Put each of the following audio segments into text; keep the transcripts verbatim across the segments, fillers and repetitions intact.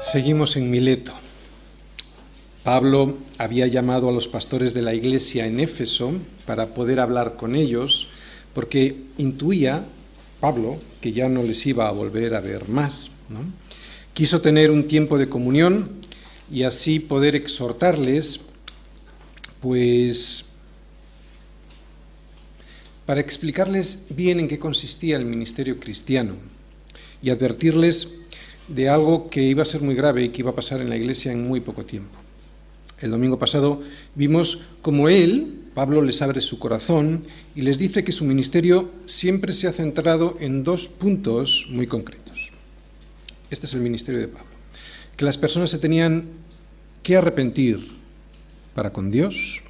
Seguimos en Mileto. Pablo había llamado a los pastores de la iglesia en Éfeso para poder hablar con ellos, porque intuía, Pablo, que ya no les iba a volver a ver más, ¿no? Quiso tener un tiempo de comunión y así poder exhortarles, pues, para explicarles bien en qué consistía el ministerio cristiano y advertirles de algo que iba a ser muy grave y que iba a pasar en la iglesia en muy poco tiempo. El domingo pasado vimos cómo él, Pablo, les abre su corazón y les dice que su ministerio siempre se ha centrado en dos puntos muy concretos. Este es el ministerio de Pablo: que las personas se tenían que arrepentir para con Dios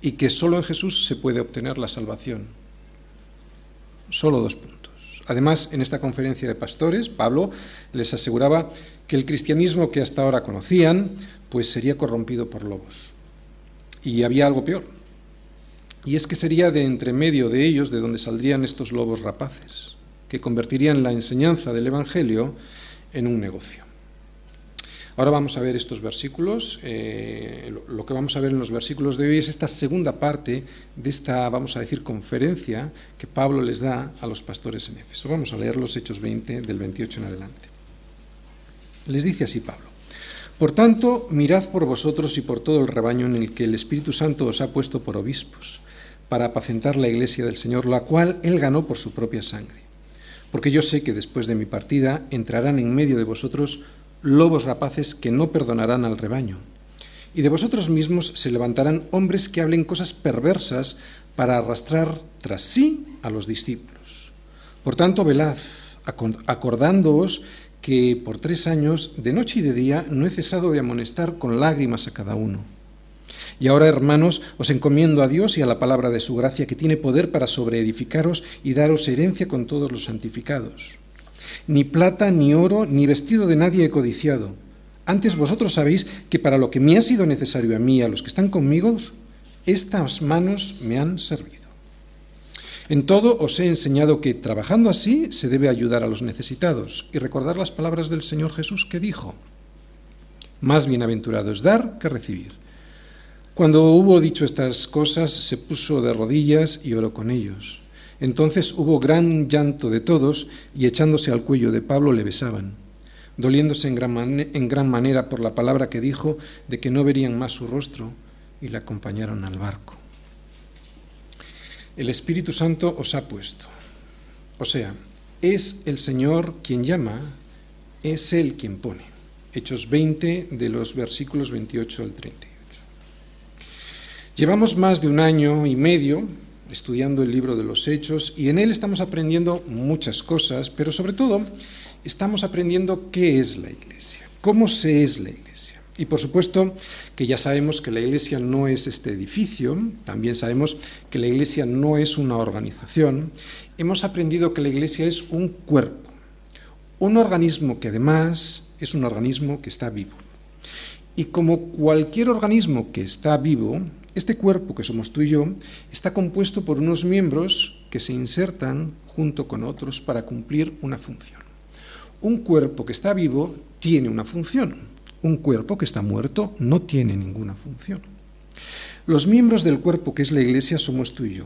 y que solo en Jesús se puede obtener la salvación. Solo dos puntos. Además, en esta conferencia de pastores, Pablo les aseguraba que el cristianismo que hasta ahora conocían, pues sería corrompido por lobos. Y había algo peor, y es que sería de entre medio de ellos de donde saldrían estos lobos rapaces, que convertirían la enseñanza del Evangelio en un negocio. Ahora vamos a ver estos versículos. Eh, lo que vamos a ver en los versículos de hoy es esta segunda parte de esta, vamos a decir, conferencia que Pablo les da a los pastores en Éfeso. Vamos a leer los Hechos veinte, del veintiocho en adelante. Les dice así Pablo: Por tanto, mirad por vosotros y por todo el rebaño en el que el Espíritu Santo os ha puesto por obispos, para apacentar la iglesia del Señor, la cual Él ganó por su propia sangre. Porque yo sé que después de mi partida entrarán en medio de vosotros lobos rapaces que no perdonarán al rebaño, y de vosotros mismos se levantarán hombres que hablen cosas perversas para arrastrar tras sí a los discípulos. Por tanto, velad, acordándoos que por tres años, de noche y de día, no he cesado de amonestar con lágrimas a cada uno. Y ahora, hermanos, os encomiendo a Dios y a la palabra de su gracia, que tiene poder para sobreedificaros y daros herencia con todos los santificados. Ni plata, ni oro, ni vestido de nadie he codiciado. Antes vosotros sabéis que para lo que me ha sido necesario a mí y a los que están conmigo, estas manos me han servido. En todo os he enseñado que trabajando así se debe ayudar a los necesitados y recordar las palabras del Señor Jesús, que dijo: Más bienaventurado es dar que recibir. Cuando hubo dicho estas cosas, se puso de rodillas y oró con ellos. Entonces hubo gran llanto de todos, y echándose al cuello de Pablo le besaban, doliéndose en gran, man- en gran manera por la palabra que dijo, de que no verían más su rostro, y le acompañaron al barco. El Espíritu Santo os ha puesto. O sea, es el Señor quien llama, es Él quien pone. Hechos veinte, de los versículos veintiocho al treinta y ocho. Llevamos más de un año y medio estudiando el libro de los Hechos, y en él estamos aprendiendo muchas cosas, pero sobre todo estamos aprendiendo qué es la iglesia, cómo se es la iglesia. Y por supuesto que ya sabemos que la iglesia no es este edificio, también sabemos que la iglesia no es una organización. Hemos aprendido que la iglesia es un cuerpo, un organismo que además es un organismo que está vivo. Y como cualquier organismo que está vivo, este cuerpo que somos tú y yo está compuesto por unos miembros que se insertan junto con otros para cumplir una función. Un cuerpo que está vivo tiene una función. Un cuerpo que está muerto no tiene ninguna función. Los miembros del cuerpo que es la iglesia somos tú y yo.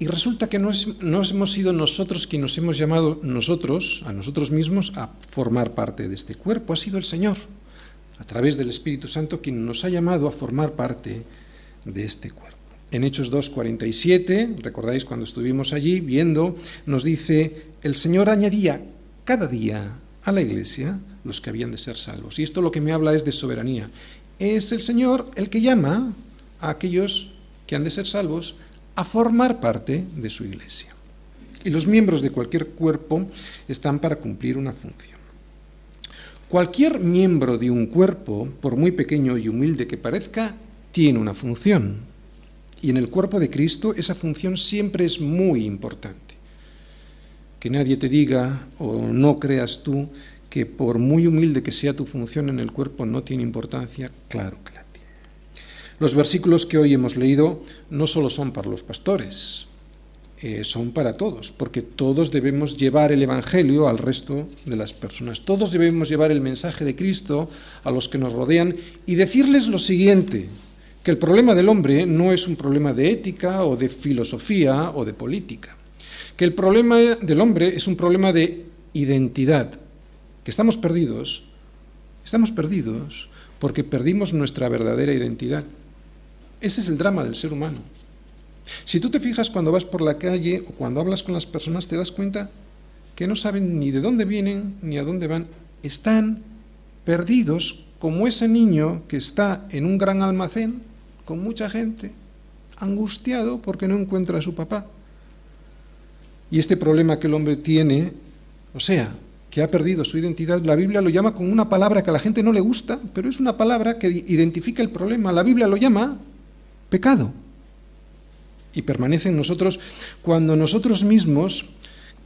Y resulta que no, es, no hemos sido nosotros quienes nos hemos llamado nosotros, a nosotros mismos, a formar parte de este cuerpo. Ha sido el Señor, a través del Espíritu Santo, quien nos ha llamado a formar parte de este cuerpo. En Hechos dos, cuarenta y siete, recordáis cuando estuvimos allí viendo, nos dice: el Señor añadía cada día a la iglesia los que habían de ser salvos. Y esto lo que me habla es de soberanía. Es el Señor el que llama a aquellos que han de ser salvos a formar parte de su iglesia. Y los miembros de cualquier cuerpo están para cumplir una función. Cualquier miembro de un cuerpo, por muy pequeño y humilde que parezca, tiene una función. Y en el cuerpo de Cristo esa función siempre es muy importante. Que nadie te diga o no creas tú que por muy humilde que sea tu función en el cuerpo no tiene importancia, claro que la tiene. Los versículos que hoy hemos leído no solo son para los pastores, eh, son para todos, porque todos debemos llevar el Evangelio al resto de las personas. Todos debemos llevar el mensaje de Cristo a los que nos rodean y decirles lo siguiente, que el problema del hombre no es un problema de ética o de filosofía o de política, que el problema del hombre es un problema de identidad, que estamos perdidos, estamos perdidos porque perdimos nuestra verdadera identidad. Ese es el drama del ser humano. Si tú te fijas cuando vas por la calle o cuando hablas con las personas, te das cuenta que no saben ni de dónde vienen ni a dónde van, están perdidos como ese niño que está en un gran almacén con mucha gente, angustiado porque no encuentra a su papá. Y este problema que el hombre tiene, o sea, que ha perdido su identidad, la Biblia lo llama con una palabra que a la gente no le gusta, pero es una palabra que identifica el problema. La Biblia lo llama pecado. Y permanece en nosotros cuando nosotros mismos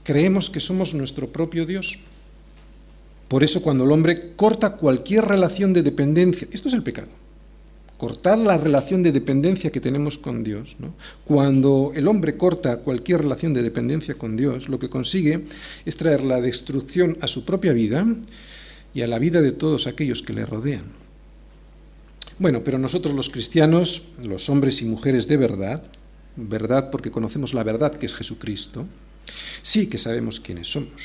creemos que somos nuestro propio Dios. Por eso cuando el hombre corta cualquier relación de dependencia, esto es el pecado. Cortar la relación de dependencia que tenemos con Dios, ¿no? Cuando el hombre corta cualquier relación de dependencia con Dios, lo que consigue es traer la destrucción a su propia vida y a la vida de todos aquellos que le rodean. Bueno, pero nosotros los cristianos, los hombres y mujeres de verdad, verdad porque conocemos la verdad que es Jesucristo, sí que sabemos quiénes somos.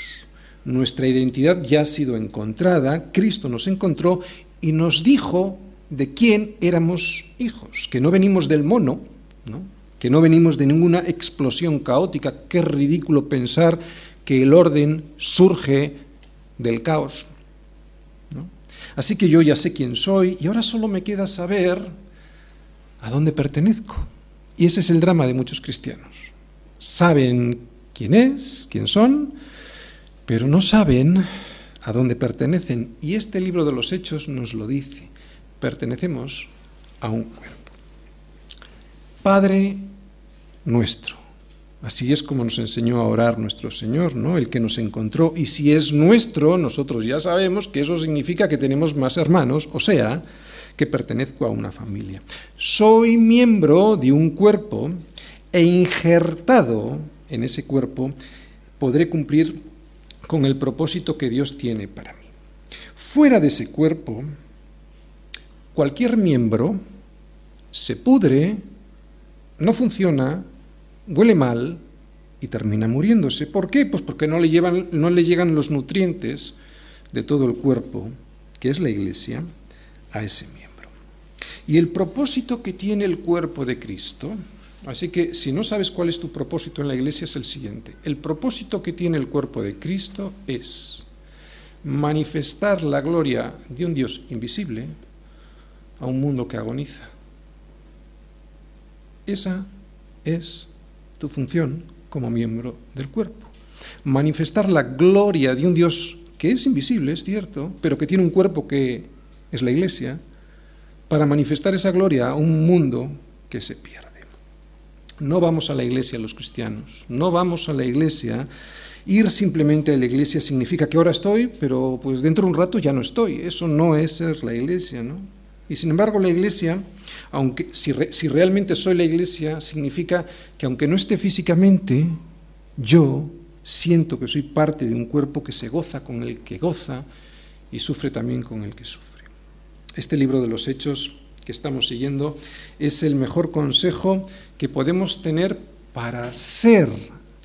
Nuestra identidad ya ha sido encontrada, Cristo nos encontró y nos dijo de quién éramos hijos, que no venimos del mono, ¿no? Que no venimos de ninguna explosión caótica. Qué ridículo pensar que el orden surge del caos, ¿no? Así que yo ya sé quién soy y ahora solo me queda saber a dónde pertenezco. Y ese es el drama de muchos cristianos. Saben quién es, quién son, pero no saben a dónde pertenecen. Y este libro de los Hechos nos lo dice. Pertenecemos a un cuerpo. Padre nuestro. Así es como nos enseñó a orar nuestro Señor, ¿no? El que nos encontró. Y si es nuestro, nosotros ya sabemos que eso significa que tenemos más hermanos, o sea, que pertenezco a una familia. Soy miembro de un cuerpo e injertado en ese cuerpo podré cumplir con el propósito que Dios tiene para mí. Fuera de ese cuerpo, cualquier miembro se pudre, no funciona, huele mal y termina muriéndose. ¿Por qué? Pues porque no le, llevan, no le llegan los nutrientes de todo el cuerpo, que es la iglesia, a ese miembro. Y el propósito que tiene el cuerpo de Cristo, así que si no sabes cuál es tu propósito en la iglesia, es el siguiente. El propósito que tiene el cuerpo de Cristo es manifestar la gloria de un Dios invisible a un mundo que agoniza. Esa es tu función como miembro del cuerpo. Manifestar la gloria de un Dios que es invisible, es cierto, pero que tiene un cuerpo que es la iglesia, para manifestar esa gloria a un mundo que se pierde. No vamos a la iglesia los cristianos, no vamos a la iglesia. Ir simplemente a la iglesia significa que ahora estoy, pero pues dentro de un rato ya no estoy. Eso no es ser la iglesia, ¿no? Y sin embargo la iglesia, aunque si, re, si realmente soy la iglesia, significa que aunque no esté físicamente, yo siento que soy parte de un cuerpo que se goza con el que goza y sufre también con el que sufre. Este libro de los Hechos que estamos siguiendo es el mejor consejo que podemos tener para ser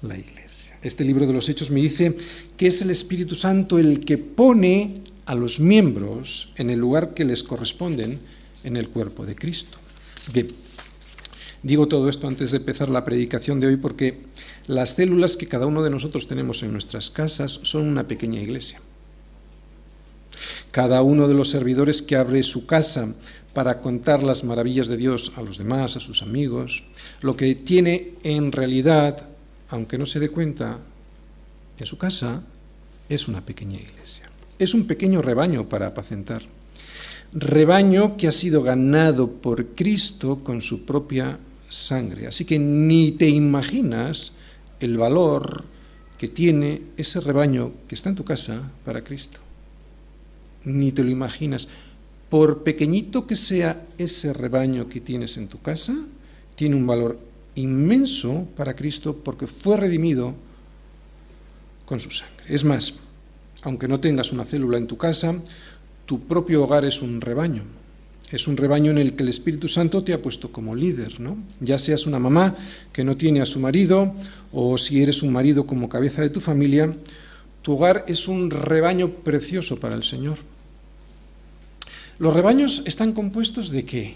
la iglesia. Este libro de los Hechos me dice que es el Espíritu Santo el que pone a los miembros en el lugar que les corresponden en el cuerpo de Cristo. Bien, digo todo esto antes de empezar la predicación de hoy porque las células que cada uno de nosotros tenemos en nuestras casas son una pequeña iglesia. Cada uno de los servidores que abre su casa para contar las maravillas de Dios a los demás, a sus amigos, lo que tiene en realidad, aunque no se dé cuenta, en su casa es una pequeña iglesia. Es un pequeño rebaño para apacentar. Rebaño que ha sido ganado por Cristo con su propia sangre. Así que ni te imaginas el valor que tiene ese rebaño que está en tu casa para Cristo. Ni te lo imaginas. Por pequeñito que sea ese rebaño que tienes en tu casa, tiene un valor inmenso para Cristo porque fue redimido con su sangre. Es más, aunque no tengas una célula en tu casa, tu propio hogar es un rebaño. Es un rebaño en el que el Espíritu Santo te ha puesto como líder, ¿no? Ya seas una mamá que no tiene a su marido, o si eres un marido como cabeza de tu familia, tu hogar es un rebaño precioso para el Señor. Los rebaños están compuestos ¿de qué?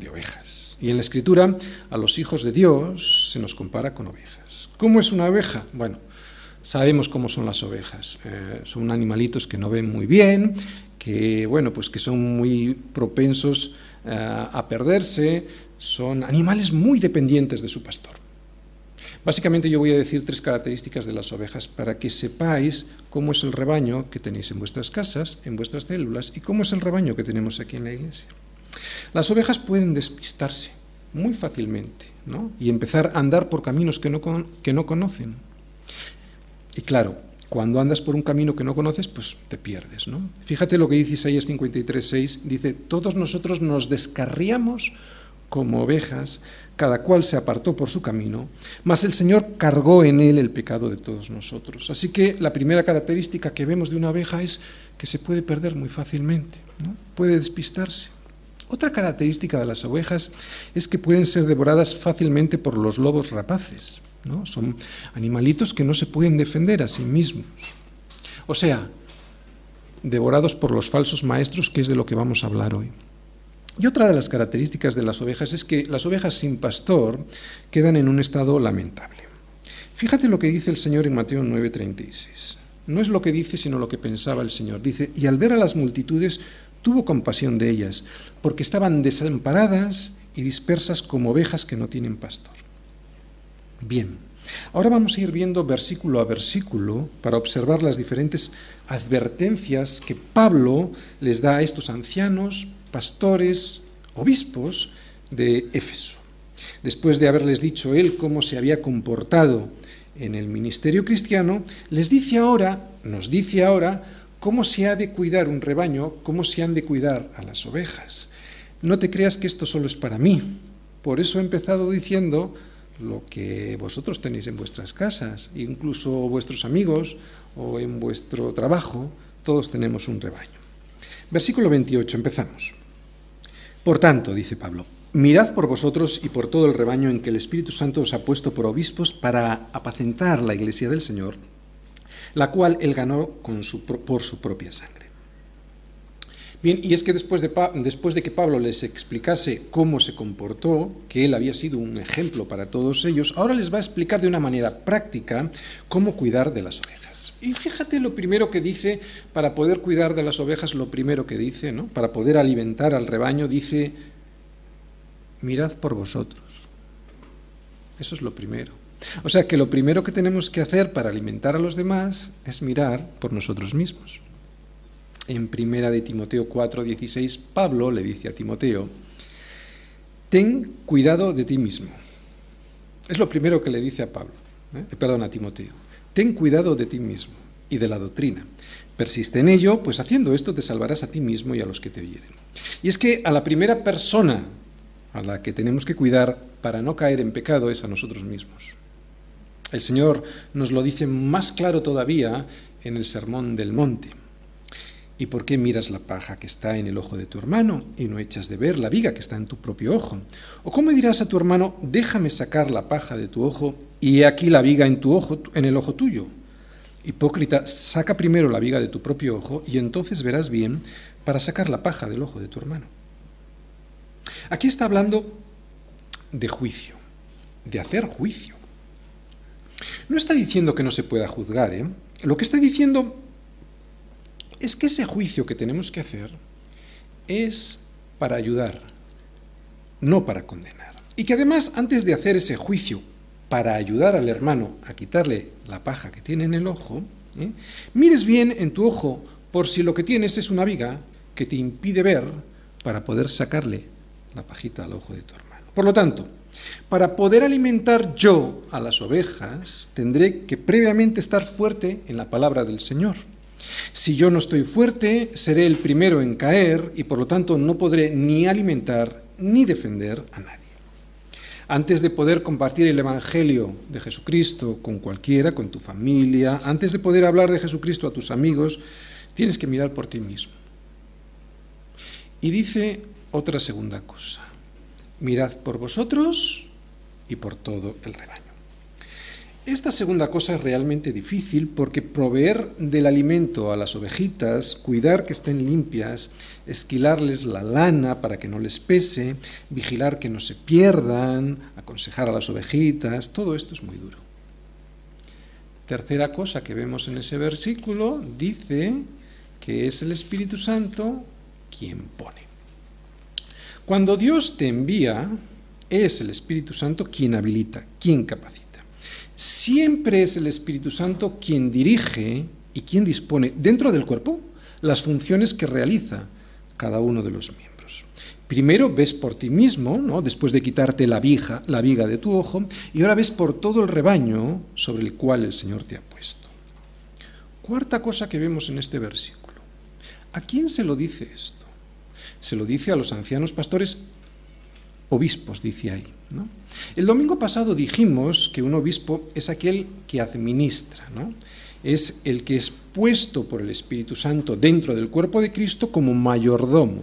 De ovejas. Y en la Escritura, a los hijos de Dios se nos compara con ovejas. ¿Cómo es una oveja? Bueno, sabemos cómo son las ovejas. Eh, son animalitos que no ven muy bien, que, bueno, pues que son muy propensos uh, a perderse, son animales muy dependientes de su pastor. Básicamente yo voy a decir tres características de las ovejas para que sepáis cómo es el rebaño que tenéis en vuestras casas, en vuestras células, y cómo es el rebaño que tenemos aquí en la iglesia. Las ovejas pueden despistarse muy fácilmente, ¿no? Y empezar a andar por caminos que no, con, que no conocen. Y claro, cuando andas por un camino que no conoces, pues te pierdes, ¿no? Fíjate lo que dice Isaías cincuenta y tres, seis, dice, todos nosotros nos descarriamos como ovejas, cada cual se apartó por su camino, mas el Señor cargó en él el pecado de todos nosotros. Así que la primera característica que vemos de una oveja es que se puede perder muy fácilmente, ¿no? Puede despistarse. Otra característica de las ovejas es que pueden ser devoradas fácilmente por los lobos rapaces, ¿no? Son animalitos que no se pueden defender a sí mismos. O sea, devorados por los falsos maestros, que es de lo que vamos a hablar hoy. Y otra de las características de las ovejas es que las ovejas sin pastor quedan en un estado lamentable. Fíjate lo que dice el Señor en Mateo nueve, treinta y seis. No es lo que dice, sino lo que pensaba el Señor. Dice, y al ver a las multitudes, tuvo compasión de ellas, porque estaban desamparadas y dispersas como ovejas que no tienen pastor. Bien, ahora vamos a ir viendo versículo a versículo para observar las diferentes advertencias que Pablo les da a estos ancianos, pastores, obispos de Éfeso. Después de haberles dicho él cómo se había comportado en el ministerio cristiano, les dice ahora, nos dice ahora, cómo se ha de cuidar un rebaño, cómo se han de cuidar a las ovejas. No te creas que esto solo es para mí. Por eso he empezado diciendo lo que vosotros tenéis en vuestras casas, incluso vuestros amigos o en vuestro trabajo, todos tenemos un rebaño. Versículo veintiocho, empezamos. Por tanto, dice Pablo, mirad por vosotros y por todo el rebaño en que el Espíritu Santo os ha puesto por obispos para apacentar la iglesia del Señor, la cual él ganó con su, por su propia sangre. Bien, y es que después de, después de que Pablo les explicase cómo se comportó, que él había sido un ejemplo para todos ellos, ahora les va a explicar de una manera práctica cómo cuidar de las ovejas. Y fíjate lo primero que dice, para poder cuidar de las ovejas, lo primero que dice, ¿no? Para poder alimentar al rebaño, dice, mirad por vosotros. Eso es lo primero. O sea que lo primero que tenemos que hacer para alimentar a los demás es mirar por nosotros mismos. En Primera de Timoteo cuatro, dieciséis, Pablo le dice a Timoteo, ten cuidado de ti mismo. Es lo primero que le dice a Pablo, ¿eh? Perdón, a Timoteo. Ten cuidado de ti mismo y de la doctrina. Persiste en ello, pues haciendo esto te salvarás a ti mismo y a los que te vieren. Y es que a la primera persona a la que tenemos que cuidar para no caer en pecado es a nosotros mismos. El Señor nos lo dice más claro todavía en el Sermón del Monte. ¿Y por qué miras la paja que está en el ojo de tu hermano y no echas de ver la viga que está en tu propio ojo? ¿O cómo dirás a tu hermano, déjame sacar la paja de tu ojo y he aquí la viga en tu ojo, en el ojo tuyo? Hipócrita, saca primero la viga de tu propio ojo y entonces verás bien para sacar la paja del ojo de tu hermano. Aquí está hablando de juicio, de hacer juicio. No está diciendo que no se pueda juzgar, ¿eh? Lo que está diciendo es que ese juicio que tenemos que hacer es para ayudar, no para condenar. Y que además, antes de hacer ese juicio para ayudar al hermano a quitarle la paja que tiene en el ojo, ¿eh? mires bien en tu ojo por si lo que tienes es una viga que te impide ver para poder sacarle la pajita al ojo de tu hermano. Por lo tanto, para poder alimentar yo a las ovejas, tendré que previamente estar fuerte en la palabra del Señor. Si yo no estoy fuerte, seré el primero en caer y por lo tanto no podré ni alimentar ni defender a nadie. Antes de poder compartir el Evangelio de Jesucristo con cualquiera, con tu familia, antes de poder hablar de Jesucristo a tus amigos, tienes que mirar por ti mismo. Y dice otra segunda cosa: mirad por vosotros y por todo el rebaño. Esta segunda cosa es realmente difícil porque proveer del alimento a las ovejitas, cuidar que estén limpias, esquilarles la lana para que no les pese, vigilar que no se pierdan, aconsejar a las ovejitas, todo esto es muy duro. Tercera cosa que vemos en ese versículo, dice que es el Espíritu Santo quien pone. Cuando Dios te envía, es el Espíritu Santo quien habilita, quien capacita. Siempre es el Espíritu Santo quien dirige y quien dispone dentro del cuerpo las funciones que realiza cada uno de los miembros. Primero ves por ti mismo, ¿no?, después de quitarte la viga, la viga de tu ojo, y ahora ves por todo el rebaño sobre el cual el Señor te ha puesto. Cuarta cosa que vemos en este versículo. ¿A quién se lo dice esto? Se lo dice a los ancianos pastores obispos, dice ahí, ¿no? El domingo pasado dijimos que un obispo es aquel que administra, ¿no? Es el que es puesto por el Espíritu Santo dentro del cuerpo de Cristo como mayordomo.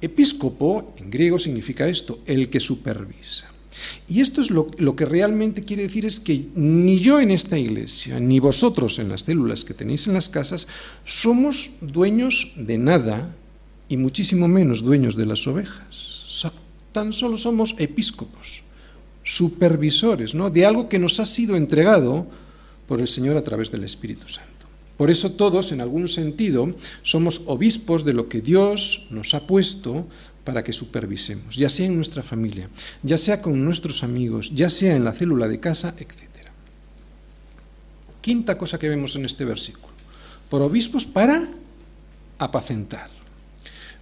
Episcopo, en griego, significa esto, el que supervisa. Y esto es lo, lo que realmente quiere decir es que ni yo en esta iglesia, ni vosotros en las células que tenéis en las casas, somos dueños de nada y muchísimo menos dueños de las ovejas. Tan solo somos episcopos, supervisores, ¿no?, de algo que nos ha sido entregado por el Señor a través del Espíritu Santo. Por eso todos, en algún sentido, somos obispos de lo que Dios nos ha puesto para que supervisemos, ya sea en nuestra familia, ya sea con nuestros amigos, ya sea en la célula de casa, etcétera. Quinta cosa que vemos en este versículo. Por obispos para apacentar.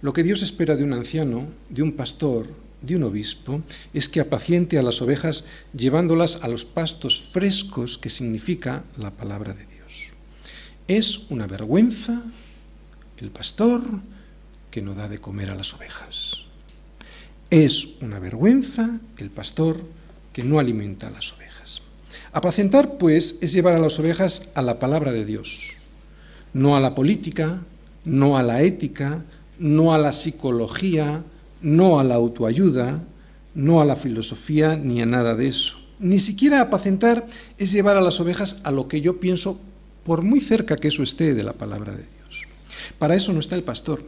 Lo que Dios espera de un anciano, de un pastor, de un obispo, es que apaciente a las ovejas llevándolas a los pastos frescos que significa la palabra de Dios. Es una vergüenza el pastor que no da de comer a las ovejas. Es una vergüenza el pastor que no alimenta a las ovejas. Apacentar, pues, es llevar a las ovejas a la palabra de Dios, no a la política, no a la ética, no a la psicología, no a la autoayuda, no a la filosofía, ni a nada de eso. Ni siquiera apacentar es llevar a las ovejas a lo que yo pienso, por muy cerca que eso esté de la palabra de Dios. Para eso no está el pastor.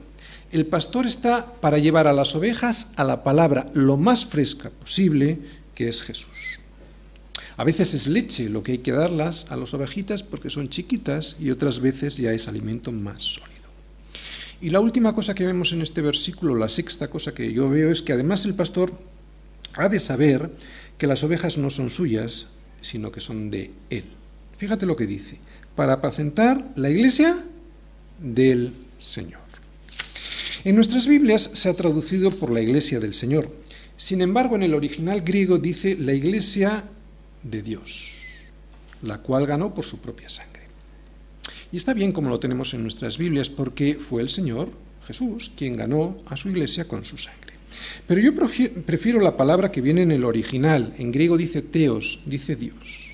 El pastor está para llevar a las ovejas a la palabra lo más fresca posible, que es Jesús. A veces es leche lo que hay que darlas a las ovejitas porque son chiquitas, y otras veces ya es alimento más sólido. Y la última cosa que vemos en este versículo, la sexta cosa que yo veo, es que además el pastor ha de saber que las ovejas no son suyas, sino que son de él. Fíjate lo que dice: para apacentar la iglesia del Señor. En nuestras Biblias se ha traducido por la iglesia del Señor. Sin embargo, en el original griego dice la iglesia de Dios, la cual ganó por su propia sangre. Y está bien como lo tenemos en nuestras Biblias, porque fue el Señor Jesús quien ganó a su iglesia con su sangre. Pero yo prefiero la palabra que viene en el original. En griego dice teos, dice Dios.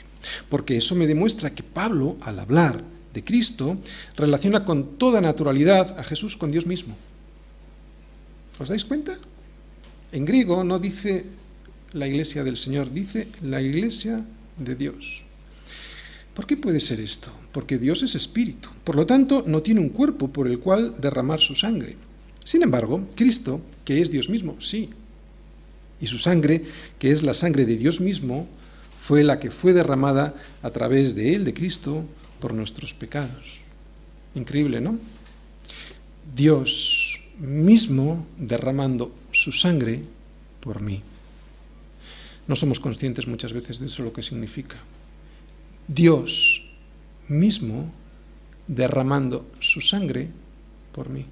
Porque eso me demuestra que Pablo, al hablar de Cristo, relaciona con toda naturalidad a Jesús con Dios mismo. ¿Os dais cuenta? En griego no dice la iglesia del Señor, dice la iglesia de Dios. ¿Por qué puede ser esto? Porque Dios es espíritu, por lo tanto no tiene un cuerpo por el cual derramar su sangre. Sin embargo, Cristo, que es Dios mismo, sí, y su sangre, que es la sangre de Dios mismo, fue la que fue derramada a través de Él, de Cristo, por nuestros pecados. Increíble, ¿no? Dios mismo derramando su sangre por mí. No somos conscientes muchas veces de eso, lo que significa. Dios mismo derramando su sangre por mí.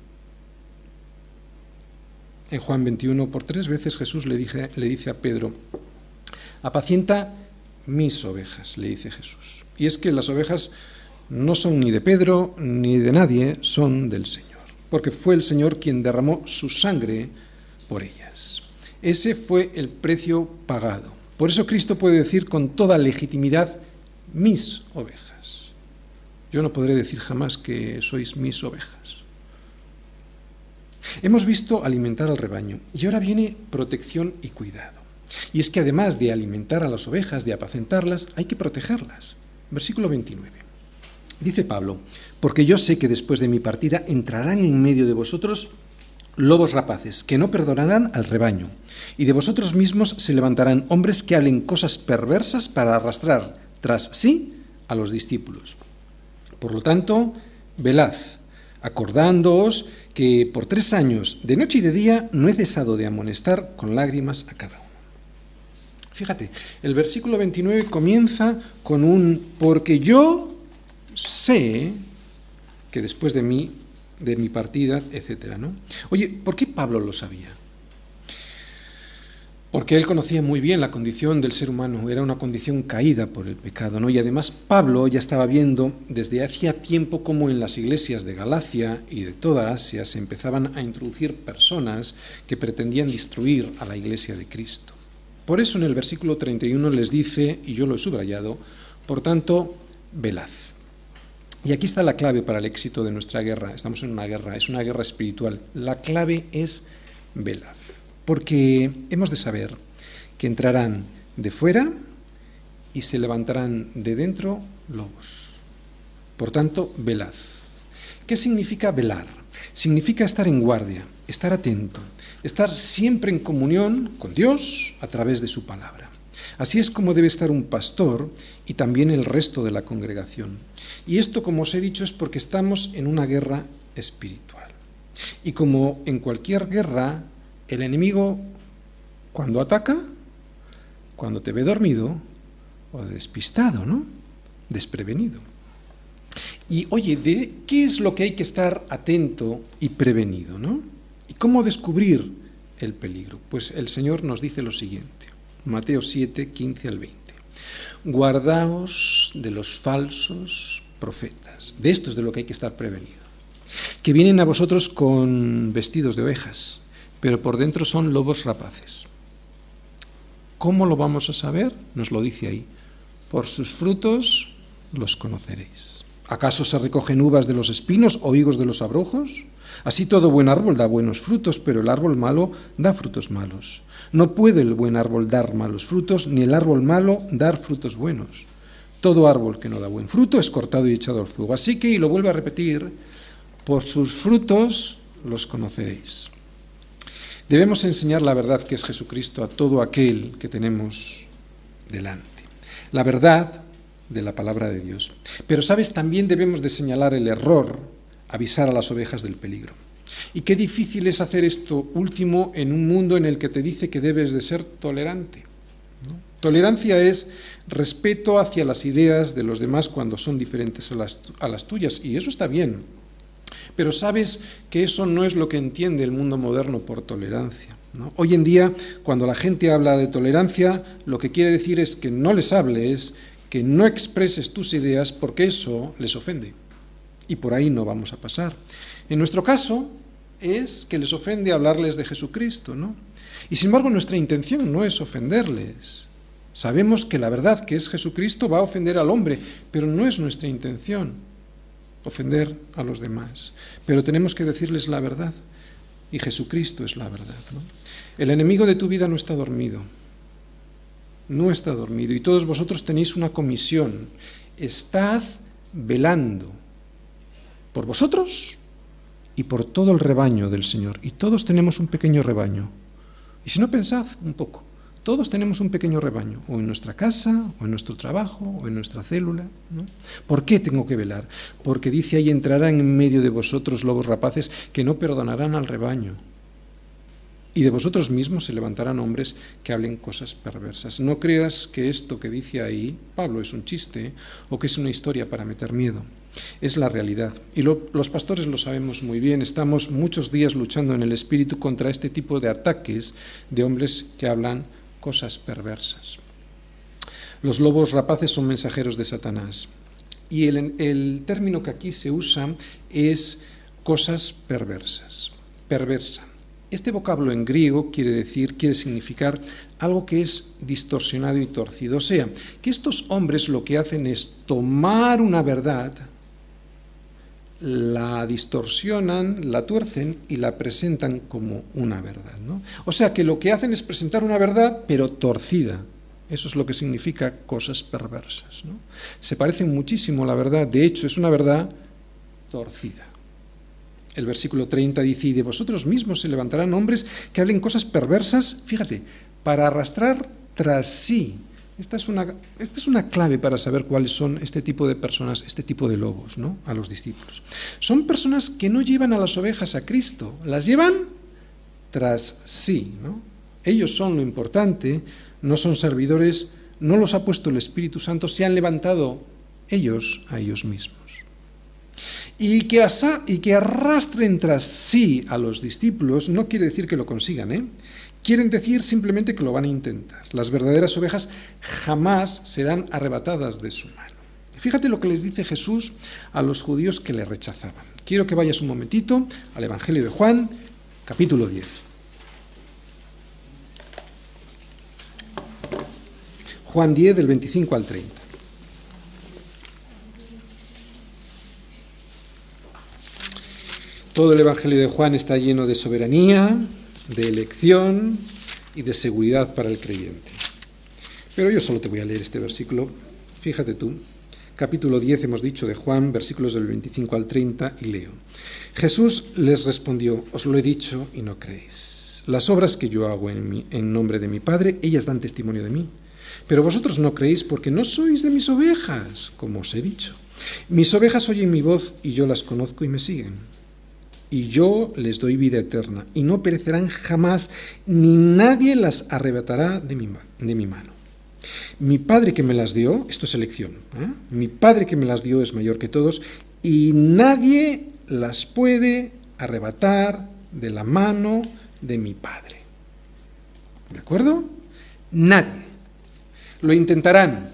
en Juan veintiuno, por tres veces Jesús le dice, le dice a Pedro, apacienta mis ovejas, le dice Jesús. Y es que las ovejas no son ni de Pedro ni de nadie, son del Señor, porque fue el Señor quien derramó su sangre por ellas. Ese fue el precio pagado. Por eso Cristo puede decir con toda legitimidad, mis ovejas. Yo no podré decir jamás que sois mis ovejas. Hemos visto alimentar al rebaño, y ahora viene protección y cuidado. Y es que además de alimentar a las ovejas, de apacentarlas, hay que protegerlas. Versículo veintinueve. Dice Pablo, porque yo sé que después de mi partida entrarán en medio de vosotros lobos rapaces, que no perdonarán al rebaño, y de vosotros mismos se levantarán hombres que hablen cosas perversas para arrastrar tras sí a los discípulos. Por lo tanto, velad, acordándoos que por tres años, de noche y de día, no he cesado de amonestar con lágrimas a cada uno. Fíjate, el versículo veintinueve comienza con un porque yo sé que después de mí, de mi partida, etcétera, ¿no? Oye, ¿por qué Pablo lo sabía? Porque él conocía muy bien la condición del ser humano, era una condición caída por el pecado, ¿no? Y además Pablo ya estaba viendo desde hacía tiempo cómo en las iglesias de Galacia y de toda Asia se empezaban a introducir personas que pretendían destruir a la iglesia de Cristo. Por eso en el versículo treinta y uno les dice, y yo lo he subrayado, por tanto, velad. Y aquí está la clave para el éxito de nuestra guerra. Estamos en una guerra, es una guerra espiritual. La clave es velad, porque hemos de saber que entrarán de fuera y se levantarán de dentro lobos. Por tanto, velad. ¿Qué significa velar? Significa estar en guardia, estar atento, estar siempre en comunión con Dios a través de su palabra. Así es como debe estar un pastor y también el resto de la congregación. Y esto, como os he dicho, es porque estamos en una guerra espiritual. Y como en cualquier guerra, el enemigo, cuando ataca, cuando te ve dormido o despistado, ¿no? Desprevenido. Y oye, ¿de qué es lo que hay que estar atento y prevenido, ¿no? ¿Y cómo descubrir el peligro? Pues el Señor nos dice lo siguiente, Mateo siete, quince al veinte. Guardaos de los falsos profetas, de esto es de lo que hay que estar prevenido, que vienen a vosotros con vestidos de ovejas, pero por dentro son lobos rapaces. ¿Cómo lo vamos a saber? Nos lo dice ahí, por sus frutos los conoceréis. ¿Acaso se recogen uvas de los espinos o higos de los abrojos? Así todo buen árbol da buenos frutos, pero el árbol malo da frutos malos. No puede el buen árbol dar malos frutos, ni el árbol malo dar frutos buenos. Todo árbol que no da buen fruto es cortado y echado al fuego. Así que, y lo vuelvo a repetir, por sus frutos los conoceréis. Debemos enseñar la verdad que es Jesucristo a todo aquel que tenemos delante. La verdad de la palabra de Dios. Pero, ¿sabes? También debemos de señalar el error, avisar a las ovejas del peligro. Y qué difícil es hacer esto último en un mundo en el que te dice que debes de ser tolerante, ¿no? Tolerancia es respeto hacia las ideas de los demás cuando son diferentes a las, a las tuyas, y eso está bien. Pero sabes que eso no es lo que entiende el mundo moderno por tolerancia, ¿no? Hoy en día, cuando la gente habla de tolerancia, lo que quiere decir es que no les hables, que no expreses tus ideas, porque eso les ofende. Y por ahí no vamos a pasar. En nuestro caso es que les ofende hablarles de Jesucristo, ¿no? Y sin embargo nuestra intención no es ofenderles. Sabemos que la verdad que es Jesucristo va a ofender al hombre, pero no es nuestra intención ofender a los demás. Pero tenemos que decirles la verdad, y Jesucristo es la verdad, ¿no? El enemigo de tu vida no está dormido, no está dormido, y todos vosotros tenéis una comisión. Estad velando por vosotros y por todo el rebaño del Señor. Y todos tenemos un pequeño rebaño. Y si no, pensad un poco. Todos tenemos un pequeño rebaño, o en nuestra casa, o en nuestro trabajo, o en nuestra célula, ¿no? ¿Por qué tengo que velar? Porque dice ahí, entrarán en medio de vosotros lobos rapaces que no perdonarán al rebaño. Y de vosotros mismos se levantarán hombres que hablen cosas perversas. No creas que esto que dice ahí Pablo es un chiste o que es una historia para meter miedo. Es la realidad. Y lo, los pastores lo sabemos muy bien. Estamos muchos días luchando en el espíritu contra este tipo de ataques de hombres que hablan cosas perversas. Los lobos rapaces son mensajeros de Satanás. Y el, el término que aquí se usa es cosas perversas. Perversa. Este vocablo en griego quiere decir, quiere significar algo que es distorsionado y torcido. O sea, que estos hombres lo que hacen es tomar una verdad, la distorsionan, la tuercen y la presentan como una verdad, ¿no? O sea, que lo que hacen es presentar una verdad, pero torcida. Eso es lo que significa cosas perversas, ¿no? Se parece muchísimo a la verdad, de hecho, es una verdad torcida. El versículo treinta dice, y de vosotros mismos se levantarán hombres que hablen cosas perversas, fíjate, para arrastrar tras sí. Esta es una, esta es una clave para saber cuáles son este tipo de personas, este tipo de lobos, ¿no? A los discípulos. Son personas que no llevan a las ovejas a Cristo, las llevan tras sí, ¿no? Ellos son lo importante, no son servidores, no los ha puesto el Espíritu Santo, se han levantado ellos a ellos mismos. Y que, asa, y que arrastren tras sí a los discípulos no quiere decir que lo consigan, ¿eh? Quieren decir simplemente que lo van a intentar. Las verdaderas ovejas jamás serán arrebatadas de su mano. Fíjate lo que les dice Jesús a los judíos que le rechazaban. Quiero que vayas un momentito al Evangelio de Juan, capítulo diez. Juan diez, del veinticinco al treinta. Todo el Evangelio de Juan está lleno de soberanía, de elección y de seguridad para el creyente. Pero yo solo te voy a leer este versículo, fíjate tú, capítulo diez, hemos dicho, de Juan, versículos del veinticinco al treinta, y leo. Jesús les respondió, os lo he dicho y no creéis. Las obras que yo hago en, mi, en nombre de mi Padre, ellas dan testimonio de mí. Pero vosotros no creéis porque no sois de mis ovejas, como os he dicho. Mis ovejas oyen mi voz y yo las conozco y me siguen. Y yo les doy vida eterna, y no perecerán jamás, ni nadie las arrebatará de mi, de mi mano. Mi Padre que me las dio, esto es elección, ¿eh? Mi Padre que me las dio es mayor que todos, y nadie las puede arrebatar de la mano de mi Padre. ¿De acuerdo? Nadie. Lo intentarán,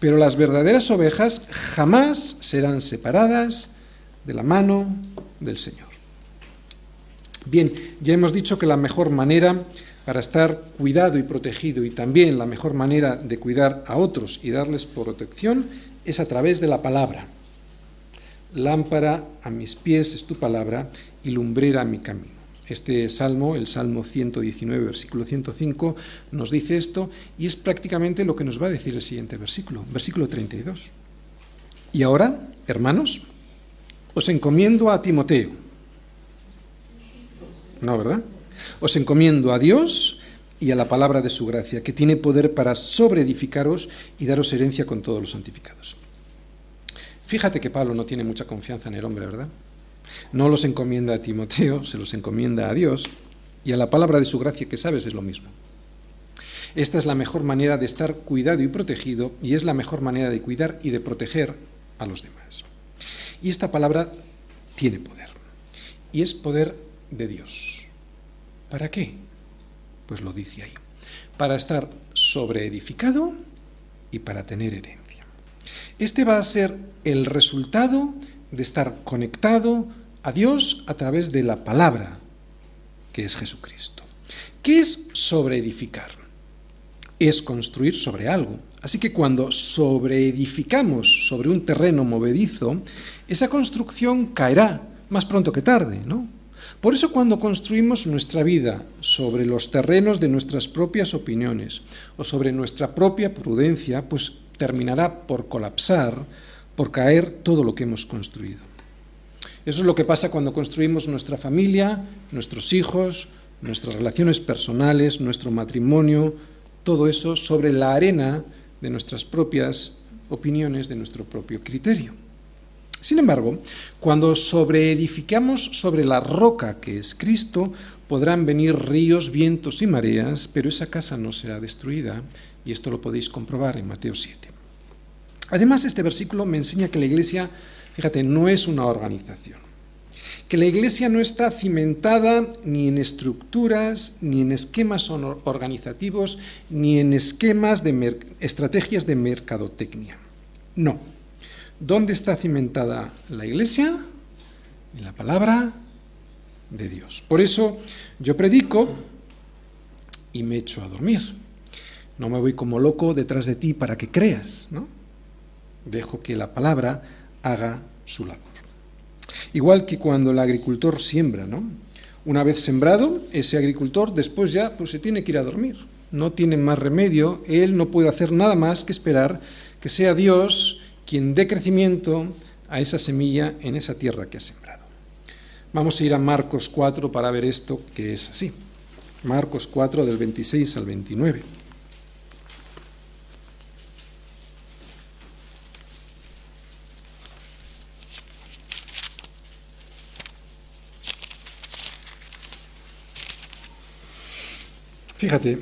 pero las verdaderas ovejas jamás serán separadas de la mano del Señor. Bien, ya hemos dicho que la mejor manera para estar cuidado y protegido y también la mejor manera de cuidar a otros y darles protección es a través de la palabra. Lámpara a mis pies es tu palabra y lumbrera a mi camino. Este salmo, el Salmo ciento diecinueve, versículo ciento cinco, nos dice esto y es prácticamente lo que nos va a decir el siguiente versículo, versículo treinta y dos. Y ahora, hermanos, os encomiendo a Timoteo. No, ¿verdad? Os encomiendo a Dios y a la palabra de su gracia, que tiene poder para sobreedificaros y daros herencia con todos los santificados. Fíjate que Pablo no tiene mucha confianza en el hombre, ¿verdad? No los encomienda a Timoteo, se los encomienda a Dios y a la palabra de su gracia, que sabes es lo mismo. Esta es la mejor manera de estar cuidado y protegido y es la mejor manera de cuidar y de proteger a los demás. Y esta palabra tiene poder y es poder de Dios. ¿Para qué? Pues lo dice ahí. Para estar sobreedificado y para tener herencia. Este va a ser el resultado de estar conectado a Dios a través de la palabra, que es Jesucristo. ¿Qué es sobreedificar? Es construir sobre algo. Así que cuando sobreedificamos sobre un terreno movedizo, esa construcción caerá más pronto que tarde, ¿no? Por eso cuando construimos nuestra vida sobre los terrenos de nuestras propias opiniones o sobre nuestra propia prudencia, pues terminará por colapsar, por caer todo lo que hemos construido. Eso es lo que pasa cuando construimos nuestra familia, nuestros hijos, nuestras relaciones personales, nuestro matrimonio, todo eso sobre la arena de nuestras propias opiniones, de nuestro propio criterio. Sin embargo, cuando sobreedificamos sobre la roca que es Cristo, podrán venir ríos, vientos y mareas, pero esa casa no será destruida, y esto lo podéis comprobar en Mateo siete. Además, este versículo me enseña que la iglesia, fíjate, no es una organización. Que la iglesia no está cimentada ni en estructuras, ni en esquemas organizativos, ni en esquemas de estrategias de mercadotecnia. No. ¿Dónde está cimentada la iglesia? En la palabra de Dios. Por eso yo predico y me echo a dormir. No me voy como loco detrás de ti para que creas, ¿no? Dejo que la palabra haga su labor. Igual que cuando el agricultor siembra, ¿no? Una vez sembrado, ese agricultor después ya pues, se tiene que ir a dormir. No tiene más remedio, él no puede hacer nada más que esperar que sea Dios quien dé crecimiento a esa semilla en esa tierra que ha sembrado. Vamos a ir a Marcos cuatro para ver esto que es así. Marcos cuatro del veintiséis al veintinueve. Fíjate,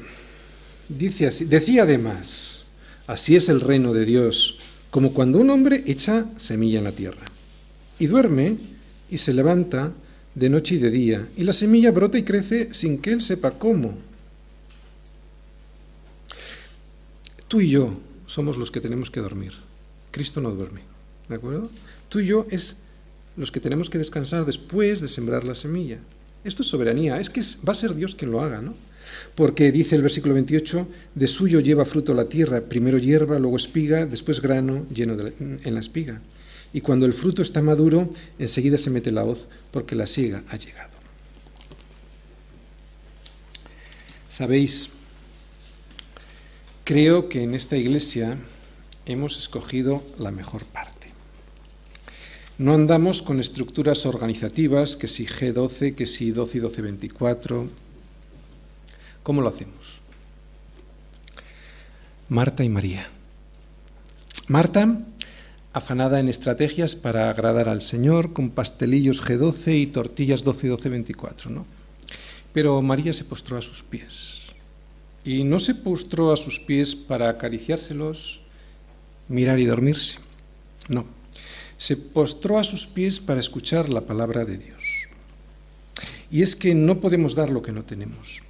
dice así, decía además, así es el reino de Dios, como cuando un hombre echa semilla en la tierra, y duerme, y se levanta de noche y de día, y la semilla brota y crece sin que él sepa cómo. Tú y yo somos los que tenemos que dormir, Cristo no duerme, ¿de acuerdo? Tú y yo es los que tenemos que descansar después de sembrar la semilla. Esto es soberanía, es que va a ser Dios quien lo haga, ¿no? Porque dice el versículo veintiocho, de suyo lleva fruto la tierra, primero hierba, luego espiga, después grano lleno de la, en la espiga. Y cuando el fruto está maduro, enseguida se mete la hoz, porque la siega ha llegado. Sabéis, creo que en esta iglesia hemos escogido la mejor parte. No andamos con estructuras organizativas, que si G doce, que si doce y doce veinticuatro... ¿Cómo lo hacemos? Marta y María. Marta, afanada en estrategias para agradar al Señor, con pastelillos G doce y tortillas doce doce veinticuatro, ¿no? Pero María se postró a sus pies. Y no se postró a sus pies para acariciárselos, mirar y dormirse. No. Se postró a sus pies para escuchar la palabra de Dios. Y es que no podemos dar lo que no tenemos.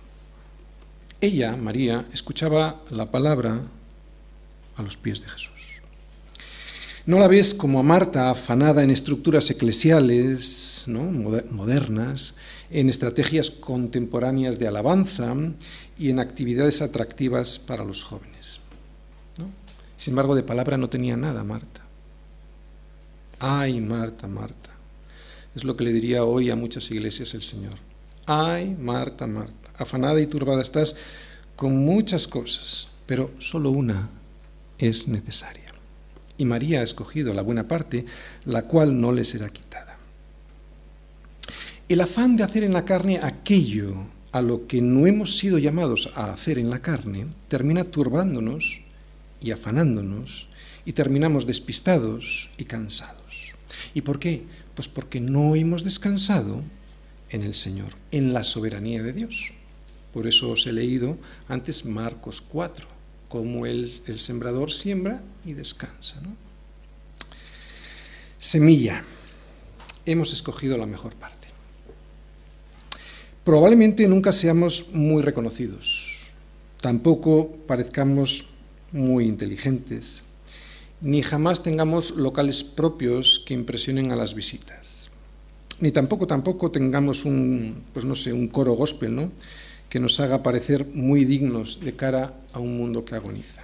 Ella, María, escuchaba la palabra a los pies de Jesús. No la ves como a Marta, afanada en estructuras eclesiales, ¿no? modernas, en estrategias contemporáneas de alabanza y en actividades atractivas para los jóvenes, ¿no? Sin embargo, de palabra no tenía nada Marta. Ay, Marta, Marta. Es lo que le diría hoy a muchas iglesias el Señor. Ay, Marta, Marta. Afanada y turbada estás con muchas cosas, pero solo una es necesaria. Y María ha escogido la buena parte, la cual no le será quitada. El afán de hacer en la carne aquello a lo que no hemos sido llamados a hacer en la carne, termina turbándonos y afanándonos, y terminamos despistados y cansados. ¿Y por qué? Pues porque no hemos descansado en el Señor, en la soberanía de Dios. Por eso os he leído antes Marcos cuatro, cómo el, el sembrador siembra y descansa, ¿no? Semilla. Hemos escogido la mejor parte. Probablemente nunca seamos muy reconocidos, tampoco parezcamos muy inteligentes, ni jamás tengamos locales propios que impresionen a las visitas, ni tampoco tampoco tengamos un, pues no sé, un coro gospel, ¿no?, que nos haga parecer muy dignos de cara a un mundo que agoniza.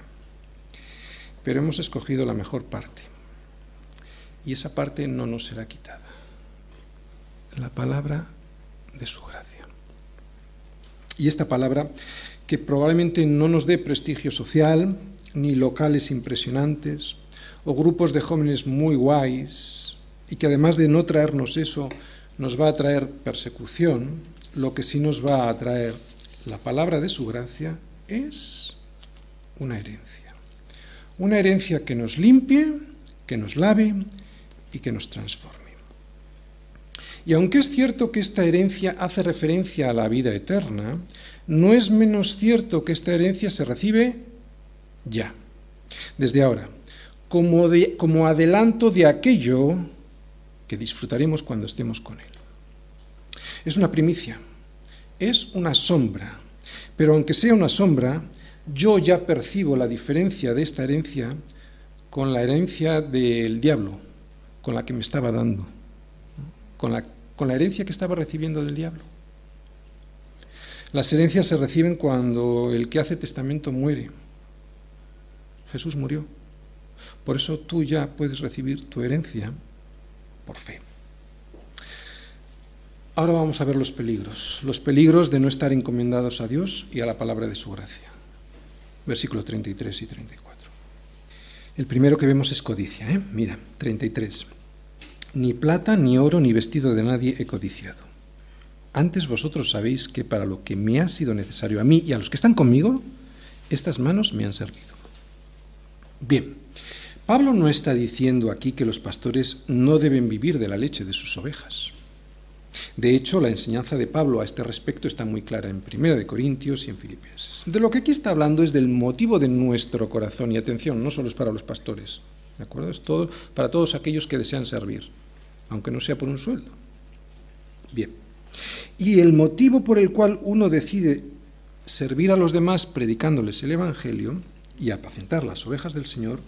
Pero hemos escogido la mejor parte, y esa parte no nos será quitada. La palabra de su gracia. Y esta palabra, que probablemente no nos dé prestigio social, ni locales impresionantes, o grupos de jóvenes muy guays, y que además de no traernos eso, nos va a traer persecución, lo que sí nos va a traer la palabra de su gracia es una herencia. Una herencia que nos limpie, que nos lave y que nos transforme. Y aunque es cierto que esta herencia hace referencia a la vida eterna, no es menos cierto que esta herencia se recibe ya, desde ahora, como, de, como adelanto de aquello que disfrutaremos cuando estemos con Él. Es una primicia, es una sombra, pero aunque sea una sombra, yo ya percibo la diferencia de esta herencia con la herencia del diablo, con la que me estaba dando, con la, con la herencia que estaba recibiendo del diablo. Las herencias se reciben cuando el que hace testamento muere. Jesús murió. Por eso tú ya puedes recibir tu herencia por fe. Ahora vamos a ver los peligros, los peligros de no estar encomendados a Dios y a la palabra de su gracia. Versículos treinta y tres y treinta y cuatro. El primero que vemos es codicia, ¿eh? Mira, treinta y tres. Ni plata, ni oro, ni vestido de nadie he codiciado. Antes vosotros sabéis que para lo que me ha sido necesario a mí y a los que están conmigo, estas manos me han servido. Bien, Pablo no está diciendo aquí que los pastores no deben vivir de la leche de sus ovejas. De hecho, la enseñanza de Pablo a este respecto está muy clara en Primera de Corintios y en Filipenses. De lo que aquí está hablando es del motivo de nuestro corazón, y atención, no solo es para los pastores, ¿de acuerdo? Es todo, para todos aquellos que desean servir, aunque no sea por un sueldo. Bien, y el motivo por el cual uno decide servir a los demás predicándoles el Evangelio y apacentar las ovejas del Señor,